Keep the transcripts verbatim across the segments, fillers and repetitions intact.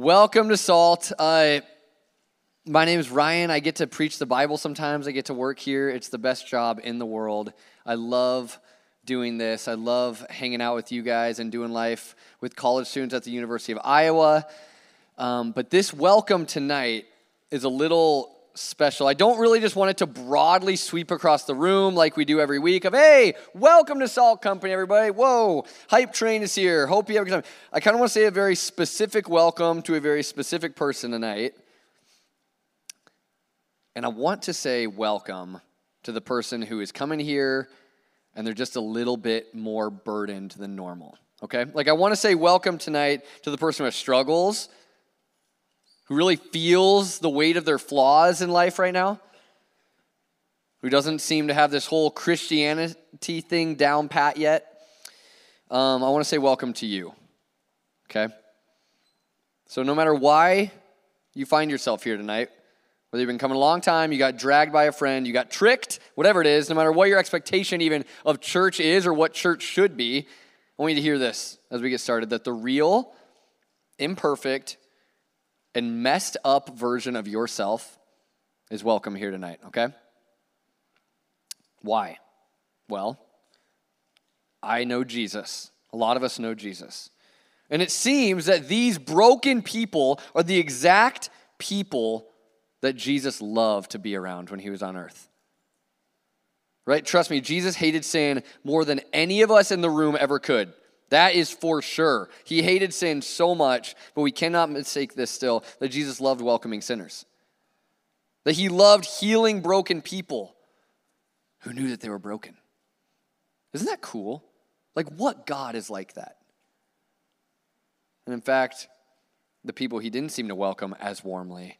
Welcome to SALT. Uh, my name is Ryan. I get to preach the Bible sometimes. I get to work here. It's the best job in the world. I love doing this. I love hanging out with you guys and doing life with college students at the University of Iowa. Um, but this welcome tonight is a little special. I don't really just want it to broadly sweep across the room like we do every week of, hey, welcome to SALT Company, everybody. Whoa, hype train is here. Hope you have a good time. I kind of want to say a very specific welcome to a very specific person tonight. And I want to say welcome to the person who is coming here and they're just a little bit more burdened than normal, okay? Like I want to say welcome tonight to the person who struggles, who really feels the weight of their flaws in life right now, who doesn't seem to have this whole Christianity thing down pat yet. Um, I want to say welcome to you, okay? So no matter why you find yourself here tonight, whether you've been coming a long time, you got dragged by a friend, you got tricked, whatever it is, no matter what your expectation even of church is or what church should be, I want you to hear this as we get started, that the real, imperfect, and messed up version of yourself is welcome here tonight, okay? Why? Well, I know Jesus. A lot of us know Jesus. And it seems that these broken people are the exact people that Jesus loved to be around when he was on earth. Right? Trust me, Jesus hated sin more than any of us in the room ever could. That is for sure. He hated sin so much, but we cannot mistake this still, that Jesus loved welcoming sinners. That he loved healing broken people who knew that they were broken. Isn't that cool? Like, what God is like that? And in fact, the people he didn't seem to welcome as warmly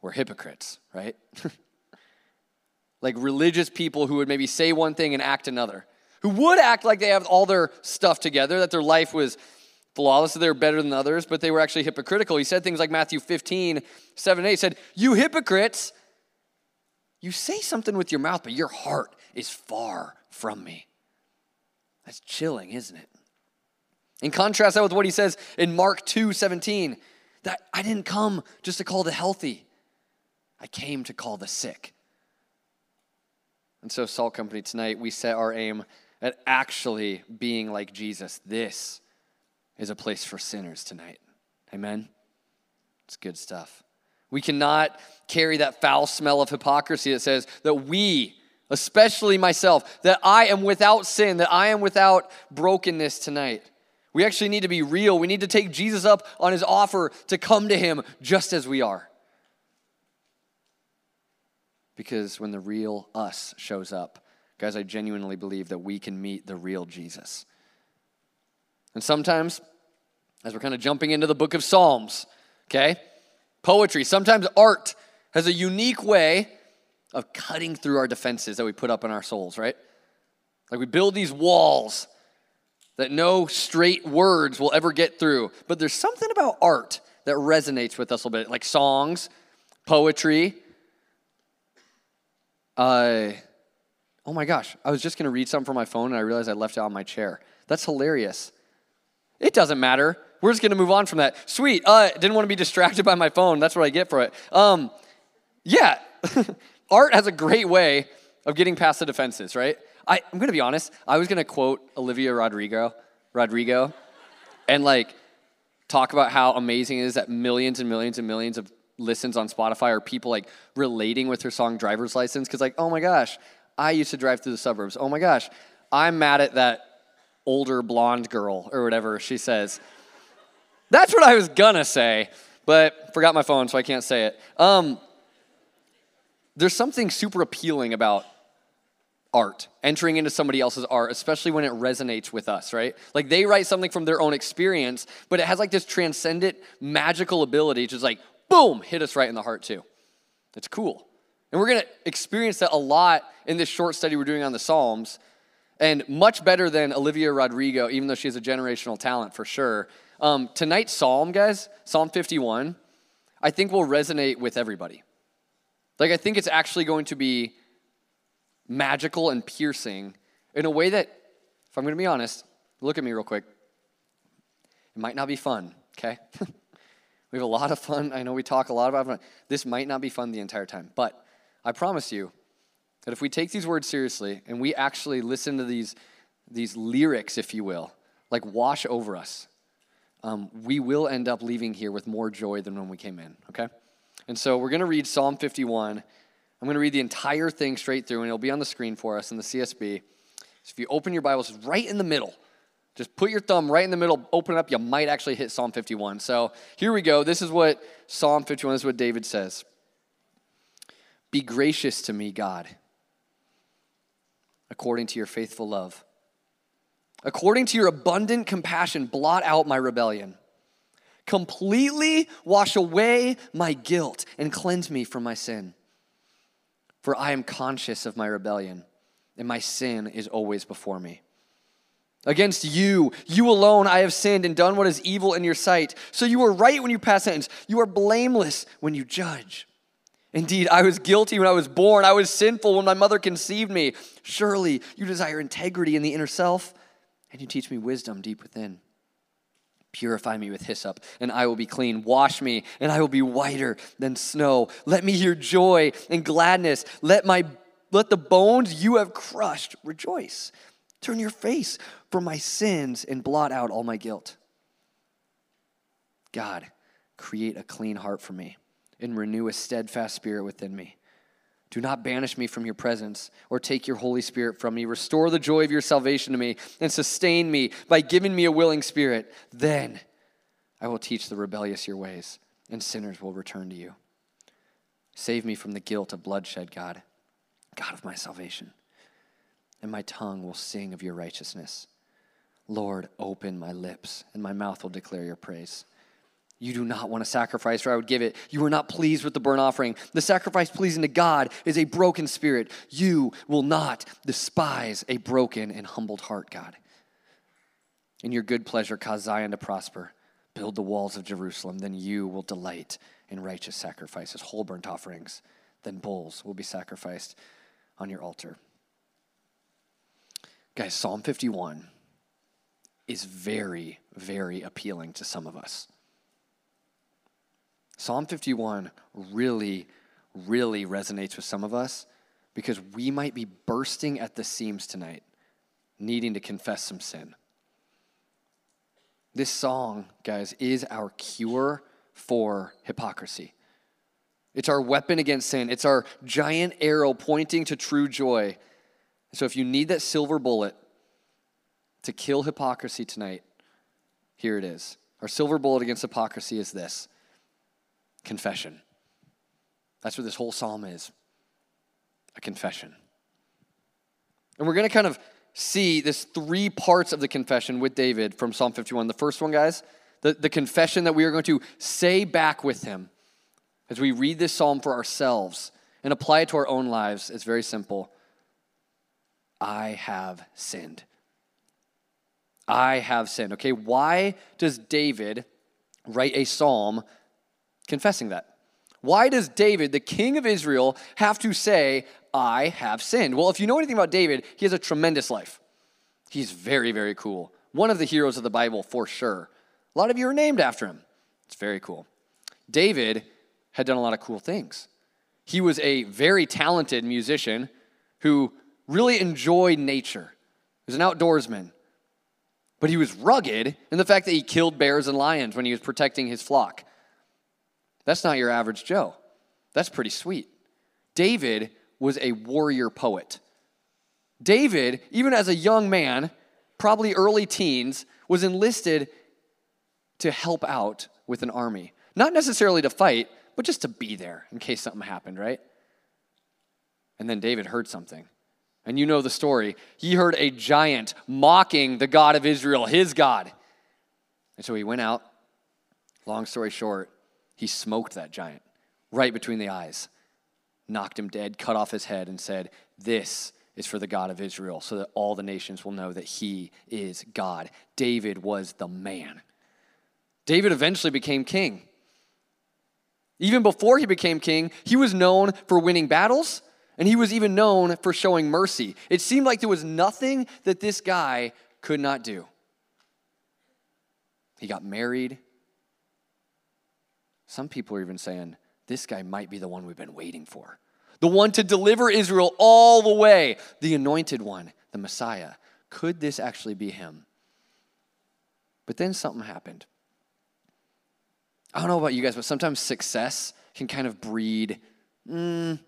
were hypocrites, right? Like religious people who would maybe say one thing and act another, who would act like they have all their stuff together, that their life was flawless, that they were better than others, but they were actually hypocritical. He said things like Matthew fifteen, seven and eight, said, you hypocrites, you say something with your mouth, but your heart is far from me. That's chilling, isn't it? And contrast that with what he says in Mark two seventeen, that I didn't come just to call the healthy. I came to call the sick. And so, SALT Company, tonight we set our aim at actually being like Jesus. This is a place for sinners tonight. Amen? It's good stuff. We cannot carry that foul smell of hypocrisy that says that we, especially myself, that I am without sin, that I am without brokenness tonight. We actually need to be real. We need to take Jesus up on his offer to come to him just as we are. Because when the real us shows up, guys, I genuinely believe that we can meet the real Jesus. And sometimes, as we're kind of jumping into the book of Psalms, okay, poetry, sometimes art has a unique way of cutting through our defenses that we put up in our souls, right? Like we build these walls that no straight words will ever get through. But there's something about art that resonates with us a little bit, like songs, poetry. Uh, oh my gosh, I was just going to read something from my phone and I realized I left it on my chair. That's hilarious. It doesn't matter. We're just going to move on from that. Sweet. Uh, didn't want to be distracted by my phone. That's what I get for it. Um, yeah, art has a great way of getting past the defenses, right? I, I'm going to be honest. I was going to quote Olivia Rodrigo, Rodrigo and like talk about how amazing it is that millions and millions and millions of listens on Spotify are people like relating with her song Driver's License, because like, oh my gosh, I used to drive through the suburbs. Oh my gosh, I'm mad at that older blonde girl or whatever she says. That's what I was gonna say, but forgot my phone so I can't say it. Um, there's something super appealing about art, entering into somebody else's art, especially when it resonates with us, right? Like they write something from their own experience, but it has like this transcendent magical ability to just like, boom, hit us right in the heart too. It's cool. And we're going to experience that a lot in this short study we're doing on the Psalms. And much better than Olivia Rodrigo, even though she has a generational talent for sure. Um, tonight's Psalm, guys, Psalm fifty-one, I think will resonate with everybody. Like I think it's actually going to be magical and piercing in a way that, if I'm going to be honest, look at me real quick, it might not be fun, okay? We have a lot of fun. I know we talk a lot about fun. This might not be fun the entire time, but I promise you that if we take these words seriously and we actually listen to these, these lyrics, if you will, like wash over us, um, we will end up leaving here with more joy than when we came in, okay? And so we're going to read Psalm fifty-one. I'm going to read the entire thing straight through, and it'll be on the screen for us in the C S B. So if you open your Bibles right in the middle, just put your thumb right in the middle, open it up, you might actually hit Psalm fifty-one. So here we go. This is what Psalm fifty-one, this is what David says. Be gracious to me, God, according to your faithful love. According to your abundant compassion, blot out my rebellion. Completely wash away my guilt and cleanse me from my sin. For I am conscious of my rebellion, and my sin is always before me. Against you, you alone, I have sinned and done what is evil in your sight. So you are right when you pass sentence. You are blameless when you judge. Indeed, I was guilty when I was born. I was sinful when my mother conceived me. Surely you desire integrity in the inner self, and you teach me wisdom deep within. Purify me with hyssop, and I will be clean. Wash me, and I will be whiter than snow. Let me hear joy and gladness. Let my let the bones you have crushed rejoice. Turn your face from my sins and blot out all my guilt. God, create a clean heart for me and renew a steadfast spirit within me. Do not banish me from your presence or take your Holy Spirit from me. Restore the joy of your salvation to me and sustain me by giving me a willing spirit. Then I will teach the rebellious your ways, and sinners will return to you. Save me from the guilt of bloodshed, God, God of my salvation, and my tongue will sing of your righteousness. Lord, open my lips, and my mouth will declare your praise. You do not want a sacrifice, or I would give it. You are not pleased with the burnt offering. The sacrifice pleasing to God is a broken spirit. You will not despise a broken and humbled heart, God. In your good pleasure, cause Zion to prosper. Build the walls of Jerusalem. Then you will delight in righteous sacrifices, whole burnt offerings. Then bulls will be sacrificed on your altar. Guys, Psalm fifty-one is very, very appealing to some of us. Psalm fifty-one really, really resonates with some of us because we might be bursting at the seams tonight, needing to confess some sin. This song, guys, is our cure for hypocrisy. It's our weapon against sin. It's our giant arrow pointing to true joy. So if you need that silver bullet to kill hypocrisy tonight, here it is. Our silver bullet against hypocrisy is this. Confession. That's what this whole psalm is, a confession. And we're going to kind of see this three parts of the confession with David from Psalm fifty-one. The first one, guys, the, the confession that we are going to say back with him as we read this psalm for ourselves and apply it to our own lives. It's very simple. I have sinned. I have sinned. Okay, why does David write a psalm confessing that? Why does David, the king of Israel, have to say, I have sinned? Well, if you know anything about David, he has a tremendous life. He's very, very cool. One of the heroes of the Bible for sure. A lot of you are named after him. It's very cool. David had done a lot of cool things. He was a very talented musician who really enjoyed nature. He was an outdoorsman. But he was rugged in the fact that he killed bears and lions when he was protecting his flock. That's not your average Joe. That's pretty sweet. David was a warrior poet. David, even as a young man, probably early teens, was enlisted to help out with an army. Not necessarily to fight, but just to be there in case something happened, right? And then David heard something. And you know the story. He heard a giant mocking the God of Israel, his God. And so he went out. Long story short, he smoked that giant right between the eyes, knocked him dead, cut off his head, and said, this is for the God of Israel, so that all the nations will know that he is God. David was the man. David eventually became king. Even before he became king, he was known for winning battles, and he was even known for showing mercy. It seemed like there was nothing that this guy could not do. He got married. Some people are even saying, this guy might be the one we've been waiting for. The one to deliver Israel all the way. The anointed one, the Messiah. Could this actually be him? But then something happened. I don't know about you guys, but sometimes success can kind of breed mm,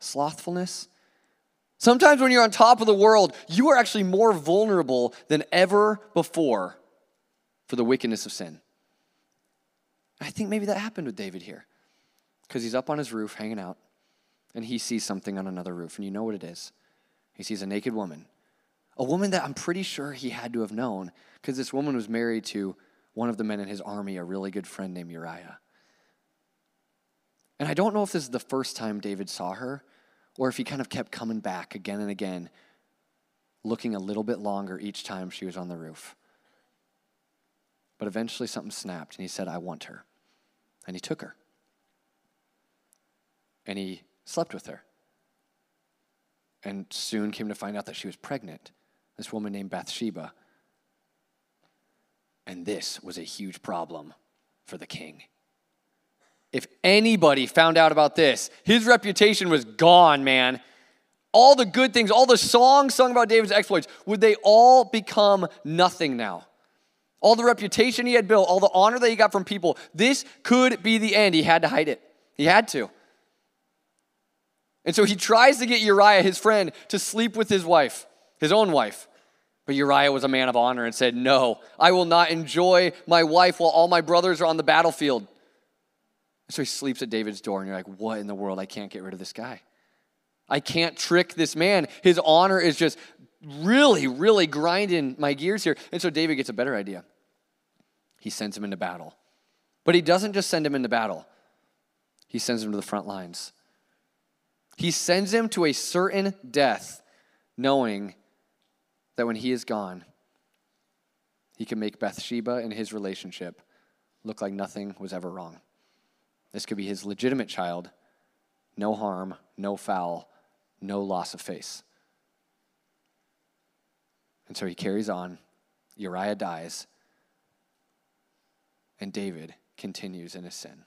slothfulness. Sometimes when you're on top of the world, you are actually more vulnerable than ever before for the wickedness of sin. I think maybe that happened with David here, because he's up on his roof hanging out, and he sees something on another roof, and you know what it is. He sees a naked woman, a woman that I'm pretty sure he had to have known, because this woman was married to one of the men in his army, a really good friend named Uriah. And I don't know if this is the first time David saw her, or if he kind of kept coming back again and again, looking a little bit longer each time she was on the roof. But eventually something snapped, and he said, I want her. And he took her. And he slept with her. And soon came to find out that she was pregnant, this woman named Bathsheba. And this was a huge problem for the king. If anybody found out about this, his reputation was gone, man. All the good things, all the songs sung about David's exploits, would they all become nothing now? All the reputation he had built, all the honor that he got from people, this could be the end. He had to hide it. He had to. And so he tries to get Uriah, his friend, to sleep with his wife, his own wife. But Uriah was a man of honor and said, no, I will not enjoy my wife while all my brothers are on the battlefield. And so he sleeps at David's door, and you're like, what in the world? I can't get rid of this guy. I can't trick this man. His honor is just really, really grinding my gears here. And so David gets a better idea. He sends him into battle. But he doesn't just send him into battle. He sends him to the front lines. He sends him to a certain death, knowing that when he is gone, he can make Bathsheba and his relationship look like nothing was ever wrong. This could be his legitimate child. No harm, no foul, no loss of face. And so he carries on. Uriah dies. And David continues in his sin.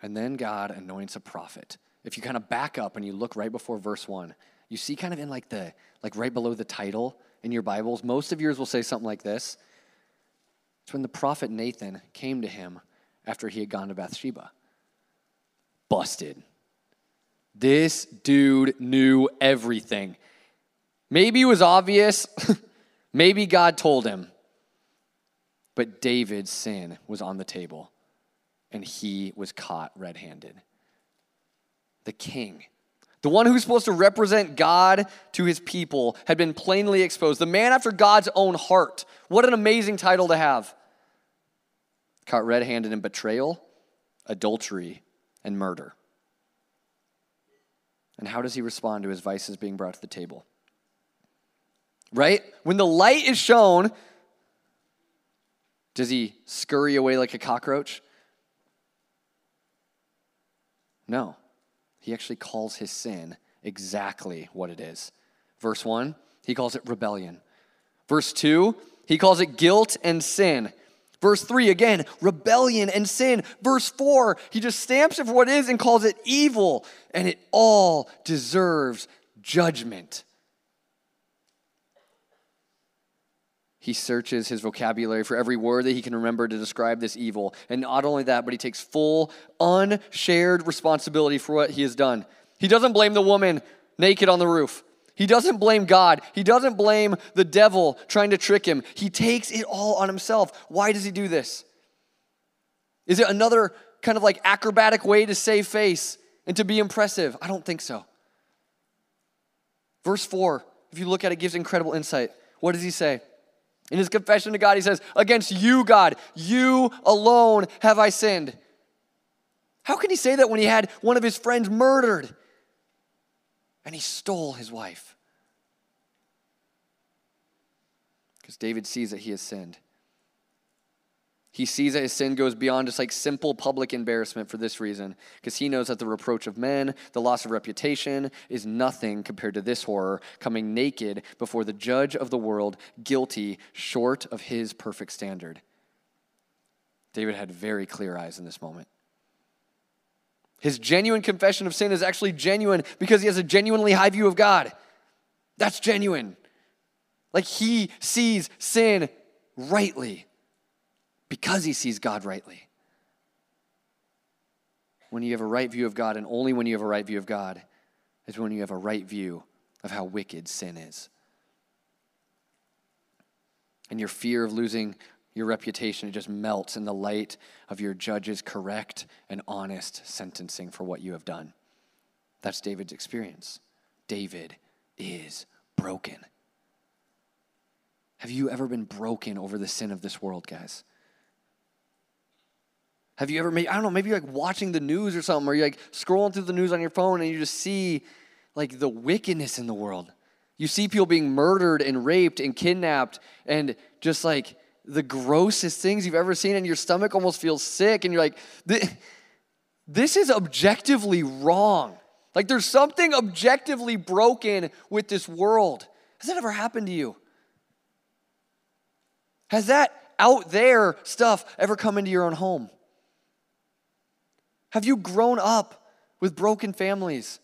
And then God anoints a prophet. If you kind of back up and you look right before verse one, you see kind of in like the, like right below the title in your Bibles, most of yours will say something like this. It's when the prophet Nathan came to him after he had gone to Bathsheba. Busted. This dude knew everything. Maybe it was obvious. Maybe God told him. But David's sin was on the table. And he was caught red-handed. The king, the one who's supposed to represent God to his people, had been plainly exposed. The man after God's own heart. What an amazing title to have. Caught red-handed in betrayal, adultery, and murder. And how does he respond to his vices being brought to the table? Right? When the light is shown, does he scurry away like a cockroach? No, he actually calls his sin exactly what it is. Verse one, he calls it rebellion. Verse two, he calls it guilt and sin. Verse three, again, rebellion and sin. Verse four, he just stamps it for what it is and calls it evil. And it all deserves judgment. He searches his vocabulary for every word that he can remember to describe this evil. And not only that, but he takes full, unshared responsibility for what he has done. He doesn't blame the woman naked on the roof. He doesn't blame God. He doesn't blame the devil trying to trick him. He takes it all on himself. Why does he do this? Is it another kind of like acrobatic way to save face and to be impressive? I don't think so. Verse four, if you look at it, it gives incredible insight. What does he say? In his confession to God, he says, against you, God, you alone have I sinned. How can he say that when he had one of his friends murdered and he stole his wife? Because David sees that he has sinned. He sees that his sin goes beyond just like simple public embarrassment for this reason, because he knows that the reproach of men, the loss of reputation, is nothing compared to this horror, coming naked before the judge of the world, guilty, short of his perfect standard. David had very clear eyes in this moment. His genuine confession of sin is actually genuine because he has a genuinely high view of God. That's genuine. Like he sees sin rightly because he sees God rightly. When you have a right view of God, and only when you have a right view of God, is when you have a right view of how wicked sin is. And your fear of losing your reputation, it just melts in the light of your judge's correct and honest sentencing for what you have done. That's David's experience. David is broken. Have you ever been broken over the sin of this world, guys? Have you ever made, I don't know, maybe you're like watching the news or something, or you're like scrolling through the news on your phone and you just see like the wickedness in the world. You see people being murdered and raped and kidnapped and just like the grossest things you've ever seen, and your stomach almost feels sick, and you're like, this, this is objectively wrong. Like there's something objectively broken with this world. Has that ever happened to you? Has that out there stuff ever come into your own home? Have you grown up with broken families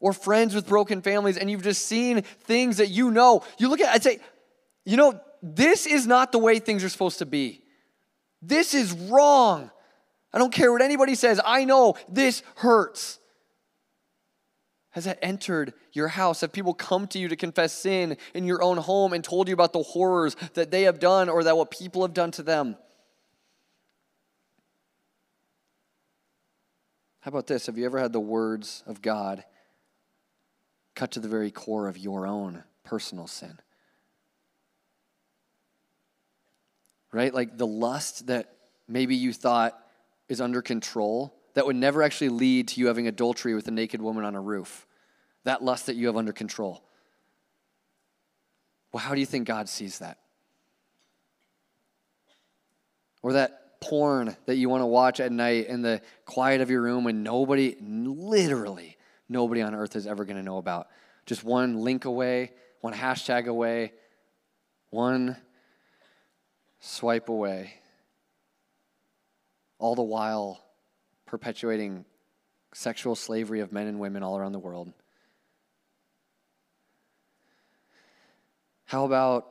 or friends with broken families, and you've just seen things that you know? You look at it, I'd say, you know, this is not the way things are supposed to be. This is wrong. I don't care what anybody says. I know this hurts. Has that entered your house? Have people come to you to confess sin in your own home and told you about the horrors that they have done or that what people have done to them? How about this? Have you ever had the words of God cut to the very core of your own personal sin? Right? Like the lust that maybe you thought is under control that would never actually lead to you having adultery with a naked woman on a roof. That lust that you have under control. Well, how do you think God sees that? Or that porn that you want to watch at night in the quiet of your room when nobody, literally nobody on earth is ever going to know about. Just one link away, one hashtag away, one swipe away. All the while perpetuating sexual slavery of men and women all around the world. How about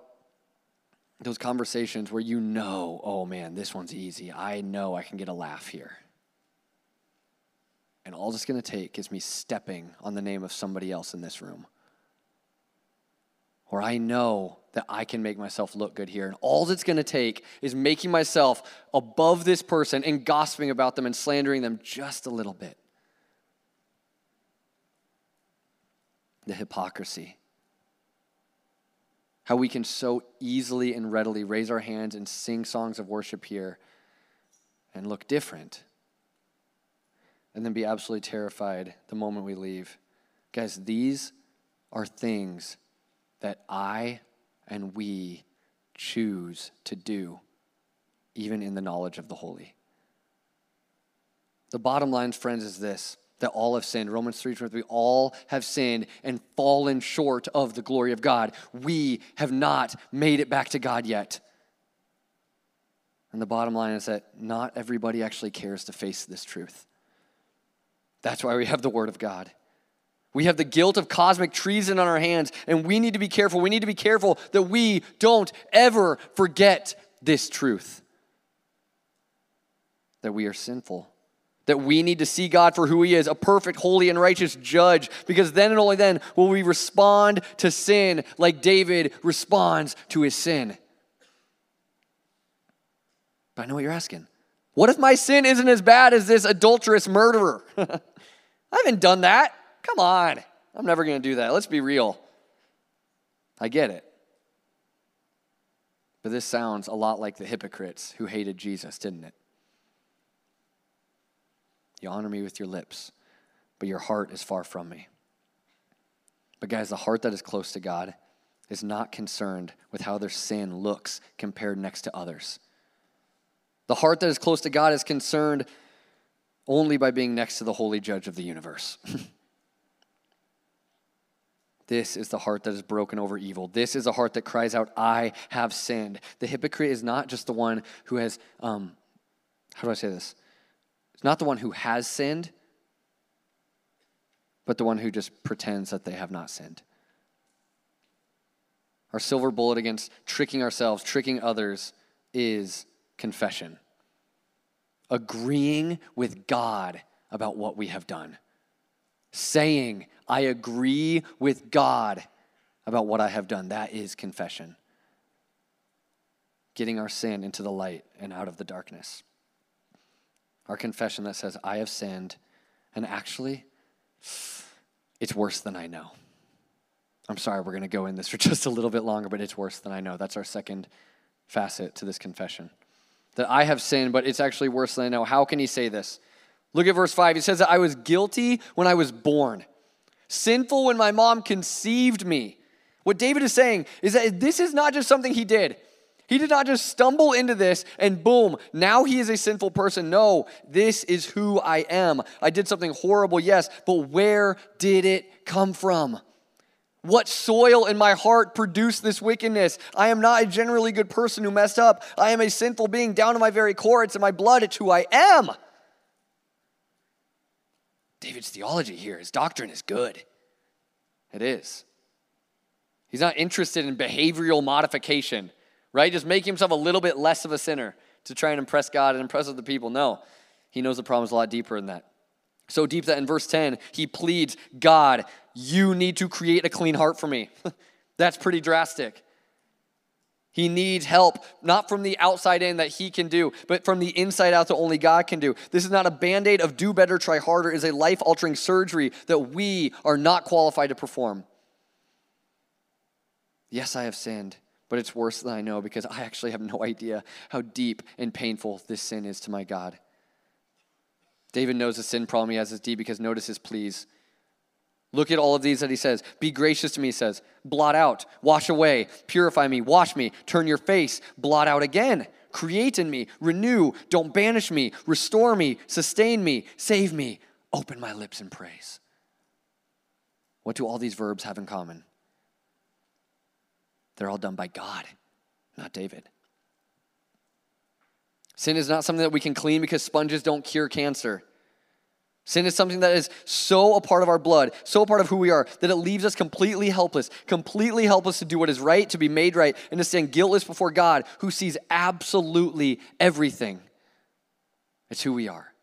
those conversations where you know, oh man, this one's easy. I know I can get a laugh here. And all it's going to take is me stepping on the name of somebody else in this room. Or I know that I can make myself look good here. And all it's going to take is making myself above this person and gossiping about them and slandering them just a little bit. The hypocrisy. How we can so easily and readily raise our hands and sing songs of worship here and look different and then be absolutely terrified the moment we leave. Guys, these are things that I and we choose to do even in the knowledge of the holy. The bottom line, friends, is this. That all have sinned. Romans three twenty-three, we all have sinned and fallen short of the glory of God. We have not made it back to God yet. And the bottom line is that not everybody actually cares to face this truth. That's why we have the Word of God. We have the guilt of cosmic treason on our hands, and we need to be careful. We need to be careful that we don't ever forget this truth, that we are sinful. That we need to see God for who he is, a perfect, holy, and righteous judge, because then and only then will we respond to sin like David responds to his sin. But I know what you're asking. What if my sin isn't as bad as this adulterous murderer? I haven't done that. Come on. I'm never going to do that. Let's be real. I get it. But this sounds a lot like the hypocrites who hated Jesus, didn't it? You honor me with your lips, but your heart is far from me. But guys, the heart that is close to God is not concerned with how their sin looks compared next to others. The heart that is close to God is concerned only by being next to the holy judge of the universe. This is the heart that is broken over evil. This is a heart that cries out, I have sinned. The hypocrite is not just the one who has, um, how do I say this? It's not the one who has sinned, but the one who just pretends that they have not sinned. Our silver bullet against tricking ourselves, tricking others, is confession. Agreeing with God about what we have done. Saying, I agree with God about what I have done. That is confession. Getting our sin into the light and out of the darkness. Our confession that says, I have sinned, and actually, it's worse than I know. I'm sorry, we're going to go in this for just a little bit longer, but it's worse than I know. That's our second facet to this confession. That I have sinned, but it's actually worse than I know. How can he say this? Look at verse five. He says that I was guilty when I was born, sinful when my mom conceived me. What David is saying is that this is not just something he did. He did not just stumble into this and boom, now he is a sinful person. No, this is who I am. I did something horrible, yes, but where did it come from? What soil in my heart produced this wickedness? I am not a generally good person who messed up. I am a sinful being down to my very core. It's in my blood. It's who I am. David's theology here, his doctrine is good. It is. He's not interested in behavioral modification, right? Just making himself a little bit less of a sinner to try and impress God and impress other people. No, he knows the problem is a lot deeper than that. So deep that in verse ten, he pleads, God, you need to create a clean heart for me. That's pretty drastic. He needs help, not from the outside in that he can do, but from the inside out that only God can do. This is not a band-aid of do better, try harder. It is a life-altering surgery that we are not qualified to perform. Yes, I have sinned, but it's worse than I know because I actually have no idea how deep and painful this sin is to my God. David knows the sin problem he has is deep because notice his pleas. Look at all of these that he says. Be gracious to me, he says. Blot out, wash away, purify me, wash me, turn your face, blot out again. Create in me, renew, don't banish me, restore me, sustain me, save me, open my lips in praise. What do all these verbs have in common? They're all done by God, not David. Sin is not something that we can clean because sponges don't cure cancer. Sin is something that is so a part of our blood, so a part of who we are, that it leaves us completely helpless, completely helpless to do what is right, to be made right, and to stand guiltless before God, who sees absolutely everything. It's who we are.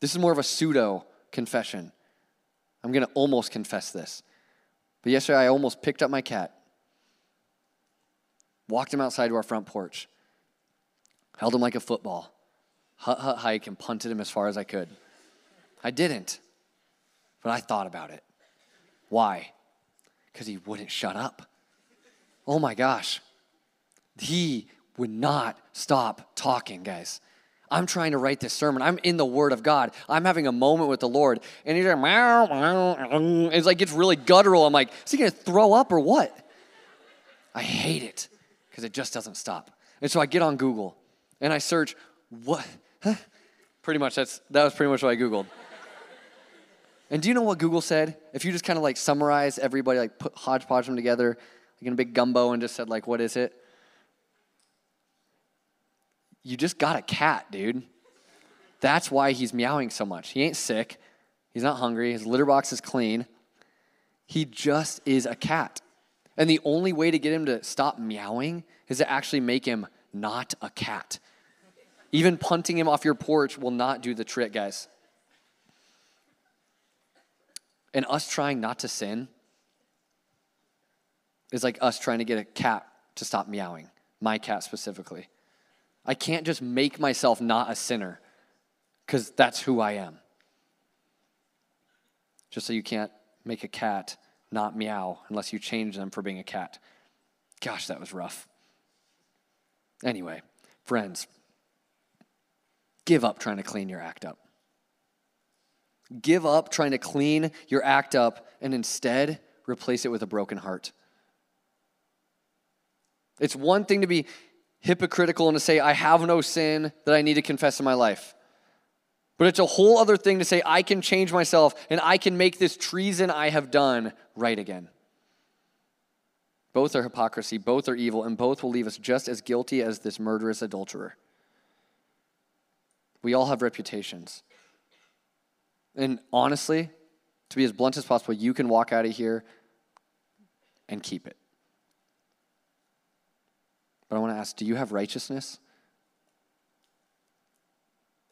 This is more of a pseudo-confession. I'm going to almost confess this. But yesterday I almost picked up my cat, walked him outside to our front porch, held him like a football, hut, hut, hike, and punted him as far as I could. I didn't, but I thought about it. Why? Because he wouldn't shut up. Oh my gosh. He would not stop talking, guys. I'm trying to write this sermon. I'm in the Word of God. I'm having a moment with the Lord. And he's like, meow, meow. It's like, it's really guttural. I'm like, is he going to throw up or what? I hate it because it just doesn't stop. And so I get on Google and I search, what? Huh? Pretty much, that's that was pretty much what I Googled. And do you know what Google said? If you just kind of like summarize everybody, like put hodgepodge them together, like in a big gumbo and just said like, what is it? You just got a cat, dude. That's why he's meowing so much. He ain't sick. He's not hungry. His litter box is clean. He just is a cat. And the only way to get him to stop meowing is to actually make him not a cat. Even punting him off your porch will not do the trick, guys. And us trying not to sin is like us trying to get a cat to stop meowing, my cat specifically. I can't just make myself not a sinner because that's who I am. Just so you can't make a cat not meow unless you change them for being a cat. Gosh, that was rough. Anyway, friends, give up trying to clean your act up. Give up trying to clean your act up and instead replace it with a broken heart. It's one thing to be hypocritical and to say, I have no sin that I need to confess in my life. But it's a whole other thing to say, I can change myself and I can make this treason I have done right again. Both are hypocrisy, both are evil, and both will leave us just as guilty as this murderous adulterer. We all have reputations. And honestly, to be as blunt as possible, you can walk out of here and keep it. But I want to ask, do you have righteousness?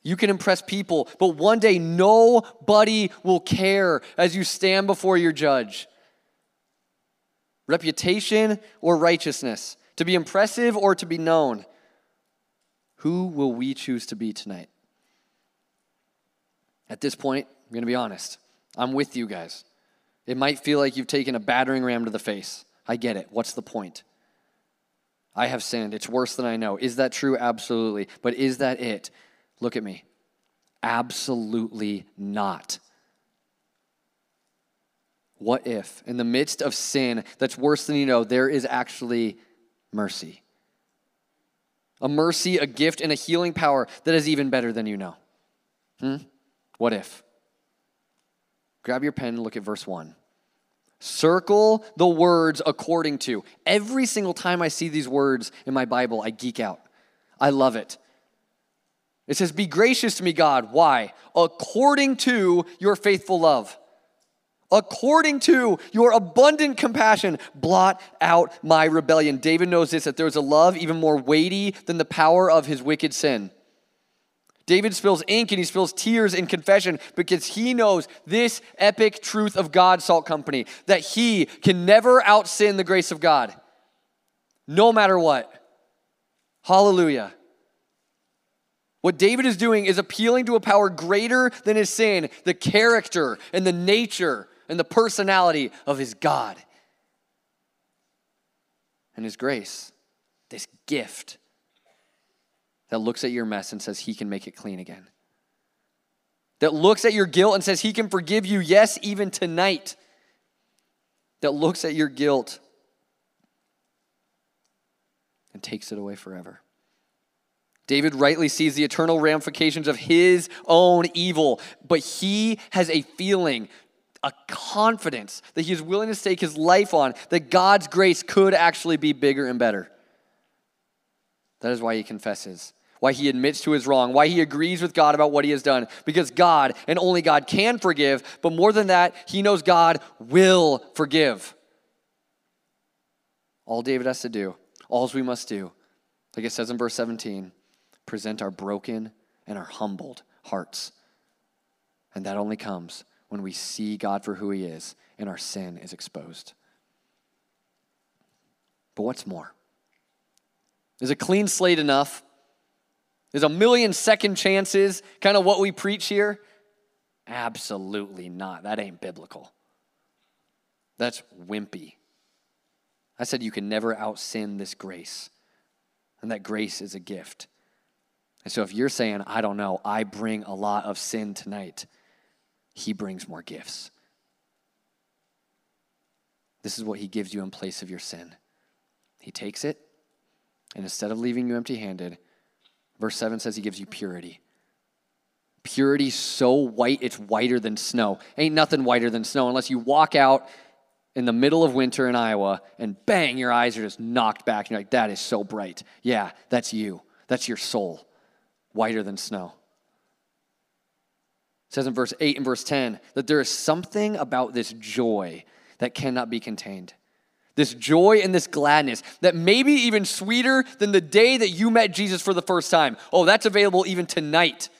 You can impress people, but one day nobody will care as you stand before your judge. Reputation or righteousness? To be impressive or to be known? Who will we choose to be tonight? At this point, I'm going to be honest. I'm with you guys. It might feel like you've taken a battering ram to the face. I get it. What's the point? I have sinned. It's worse than I know. Is that true? Absolutely. But is that it? Look at me. Absolutely not. What if, in the midst of sin that's worse than you know, there is actually mercy? A mercy, a gift, and a healing power that is even better than you know. Hmm? What if? Grab your pen and look at verse one. Circle the words according to. Every single time I see these words in my Bible, I geek out. I love it. It says, be gracious to me, God. Why? According to your faithful love. According to your abundant compassion, blot out my rebellion. David knows this, that there's a love even more weighty than the power of his wicked sin. David spills ink and he spills tears in confession because he knows this epic truth of God, SALT Company, that he can never out-sin the grace of God, no matter what. Hallelujah. What David is doing is appealing to a power greater than his sin, the character and the nature and the personality of his God and his grace, this gift that looks at your mess and says he can make it clean again. That looks at your guilt and says he can forgive you, yes, even tonight. That looks at your guilt and takes it away forever. David rightly sees the eternal ramifications of his own evil, but he has a feeling, a confidence that he is willing to stake his life on, that God's grace could actually be bigger and better. That is why he confesses, why he admits to his wrong, why he agrees with God about what he has done, because God and only God can forgive, but more than that, he knows God will forgive. All David has to do, all we must do, like it says in verse seventeen, present our broken and our humbled hearts. And that only comes when we see God for who he is and our sin is exposed. But what's more? Is a clean slate enough? Is a million second chances kind of what we preach here? Absolutely not. That ain't biblical. That's wimpy. I said you can never out-sin this grace. And that grace is a gift. And so if you're saying, I don't know, I bring a lot of sin tonight, he brings more gifts. This is what he gives you in place of your sin. He takes it, and instead of leaving you empty-handed, verse seven says he gives you purity. Purity so white, it's whiter than snow. Ain't nothing whiter than snow unless you walk out in the middle of winter in Iowa and bang, your eyes are just knocked back. And you're like, that is so bright. Yeah, that's you. That's your soul. Whiter than snow. It says in verse eight and verse ten that there is something about this joy that cannot be contained. This joy and this gladness that may be even sweeter than the day that you met Jesus for the first time. Oh, that's available even tonight,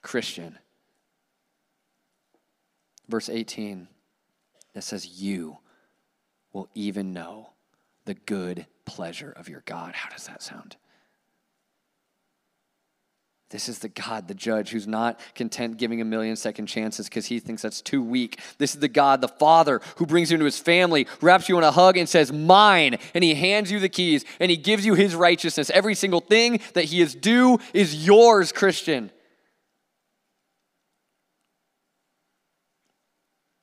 Christian. Verse eighteen, that says, you will even know the good pleasure of your God. How does that sound? This is the God, the judge, who's not content giving a million second chances because he thinks that's too weak. This is the God, the Father, who brings you into his family, wraps you in a hug and says, mine, and he hands you the keys, and he gives you his righteousness. Every single thing that he is due is yours, Christian.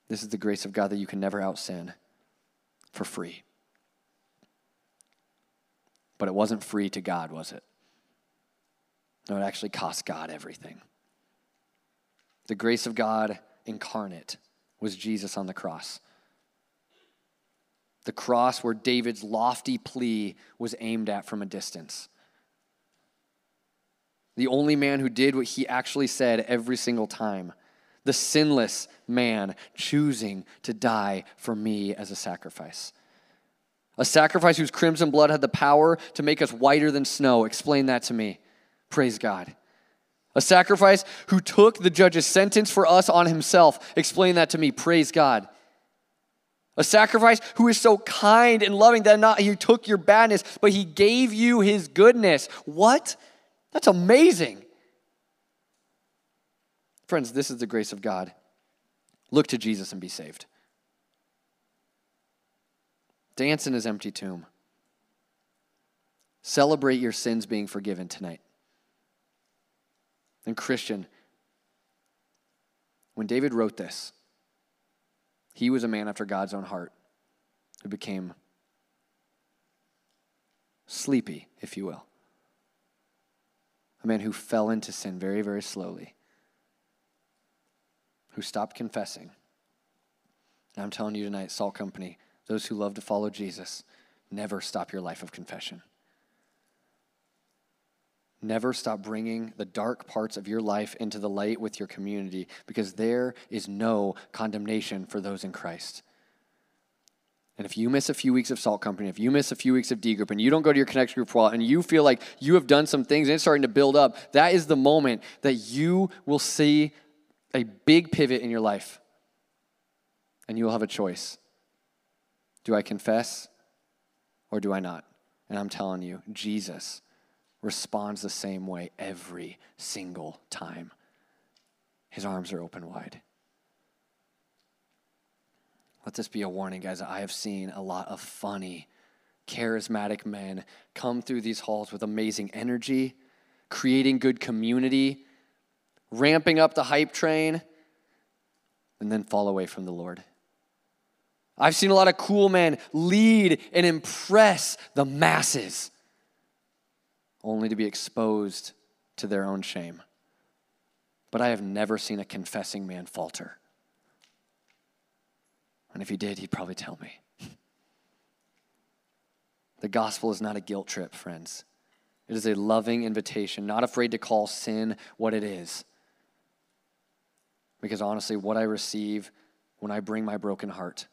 This is the grace of God that you can never out-sin for free. But it wasn't free to God, was it? No, it actually cost God everything. The grace of God incarnate was Jesus on the cross. The cross where David's lofty plea was aimed at from a distance. The only man who did what he actually said every single time. The sinless man choosing to die for me as a sacrifice. A sacrifice whose crimson blood had the power to make us whiter than snow. Explain that to me. Praise God. A sacrifice who took the judge's sentence for us on himself. Explain that to me. Praise God. A sacrifice who is so kind and loving that not he took your badness, but he gave you his goodness. What? That's amazing. Friends, this is the grace of God. Look to Jesus and be saved. Dance in his empty tomb. Celebrate your sins being forgiven tonight. And Christian, when David wrote this, he was a man after God's own heart who became sleepy, if you will. A man who fell into sin very, very slowly, who stopped confessing. And I'm telling you tonight, SALT Company, those who love to follow Jesus, never stop your life of confession. Never stop bringing the dark parts of your life into the light with your community, because there is no condemnation for those in Christ. And if you miss a few weeks of SALT Company, if you miss a few weeks of D Group, and you don't go to your Connect Group for a while, and you feel like you have done some things and it's starting to build up, that is the moment that you will see a big pivot in your life. And you will have a choice. Do I confess or do I not? And I'm telling you, Jesus responds the same way every single time. His arms are open wide. Let this be a warning, guys. I have seen a lot of funny, charismatic men come through these halls with amazing energy, creating good community, ramping up the hype train, and then fall away from the Lord. I've seen a lot of cool men lead and impress the masses, only to be exposed to their own shame. But I have never seen a confessing man falter. And if he did, he'd probably tell me. The gospel is not a guilt trip, friends. It is a loving invitation, not afraid to call sin what it is. Because honestly, what I receive when I bring my broken heart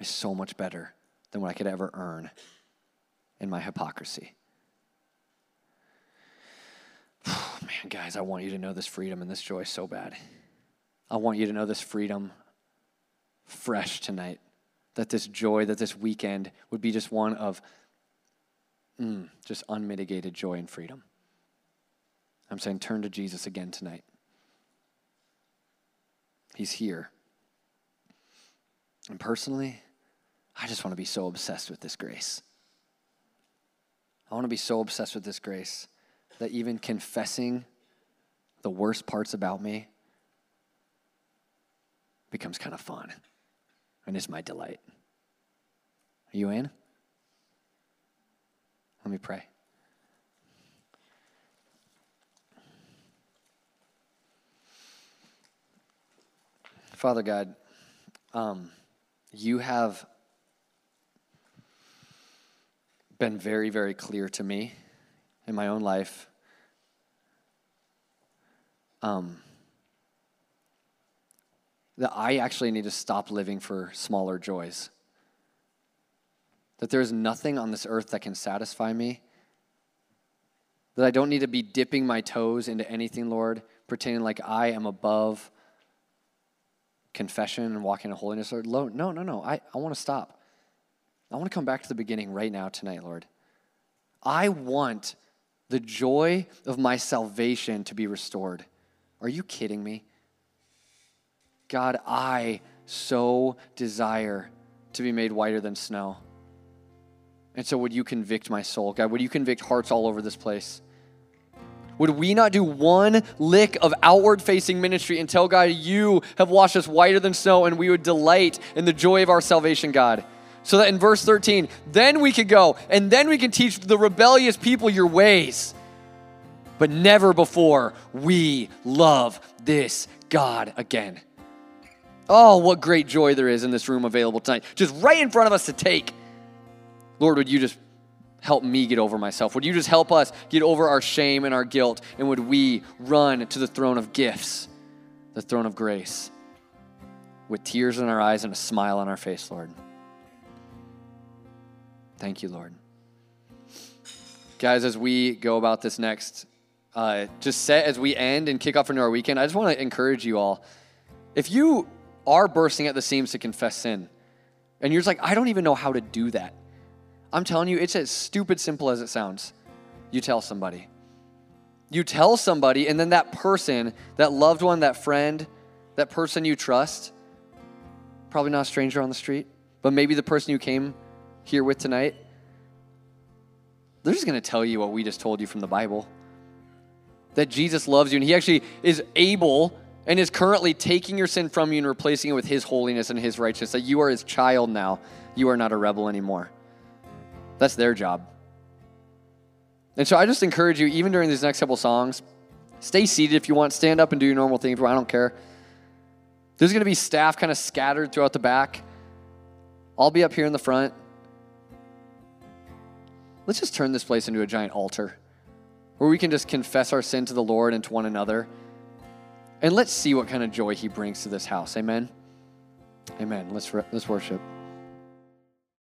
is so much better than what I could ever earn in my hypocrisy. Oh, man, guys, I want you to know this freedom and this joy so bad. I want you to know this freedom fresh tonight, that this joy, that this weekend would be just one of mm, just unmitigated joy and freedom. I'm saying turn to Jesus again tonight. He's here. And personally, I just want to be so obsessed with this grace. I want to be so obsessed with this grace that even confessing the worst parts about me becomes kind of fun and is my delight. Are you in? Let me pray. Father God, um, you have been very, very clear to me in my own life um, that I actually need to stop living for smaller joys. That there is nothing on this earth that can satisfy me. That I don't need to be dipping my toes into anything, Lord, pretending like I am above confession and walking in holiness. Lord, no, no, no, I, I want to stop. I want to come back to the beginning right now tonight, Lord. I want the joy of my salvation to be restored. Are you kidding me? God, I so desire to be made whiter than snow. And so would you convict my soul? God, would you convict hearts all over this place? Would we not do one lick of outward-facing ministry and tell God, you have washed us whiter than snow, and we would delight in the joy of our salvation, God? So that in verse thirteen, then we could go and then we can teach the rebellious people your ways. But never before we love this God again. Oh, what great joy there is in this room available tonight. Just right in front of us to take. Lord, would you just help me get over myself? Would you just help us get over our shame and our guilt? And would we run to the throne of gifts, the throne of grace, with tears in our eyes and a smile on our face, Lord. Thank you, Lord. Guys, as we go about this next, uh, just set as we end and kick off into our weekend, I just want to encourage you all. If you are bursting at the seams to confess sin, and you're just like, I don't even know how to do that. I'm telling you, it's as stupid simple as it sounds. You tell somebody. You tell somebody, and then that person, that loved one, that friend, that person you trust, probably not a stranger on the street, but maybe the person you came here with tonight, they're just going to tell you what we just told you from the Bible, that Jesus loves you, and he actually is able and is currently taking your sin from you and replacing it with his holiness and his righteousness, that you are his child now. You are not a rebel anymore. That's their job. And so I just encourage you, even during these next couple songs, stay seated if you want, stand up and do your normal thing. I don't care. There's going to be staff kind of scattered throughout the back. I'll be up here in the front. Let's just turn this place into a giant altar where we can just confess our sin to the Lord and to one another. And let's see what kind of joy he brings to this house. Amen? Amen. Let's, re- let's worship.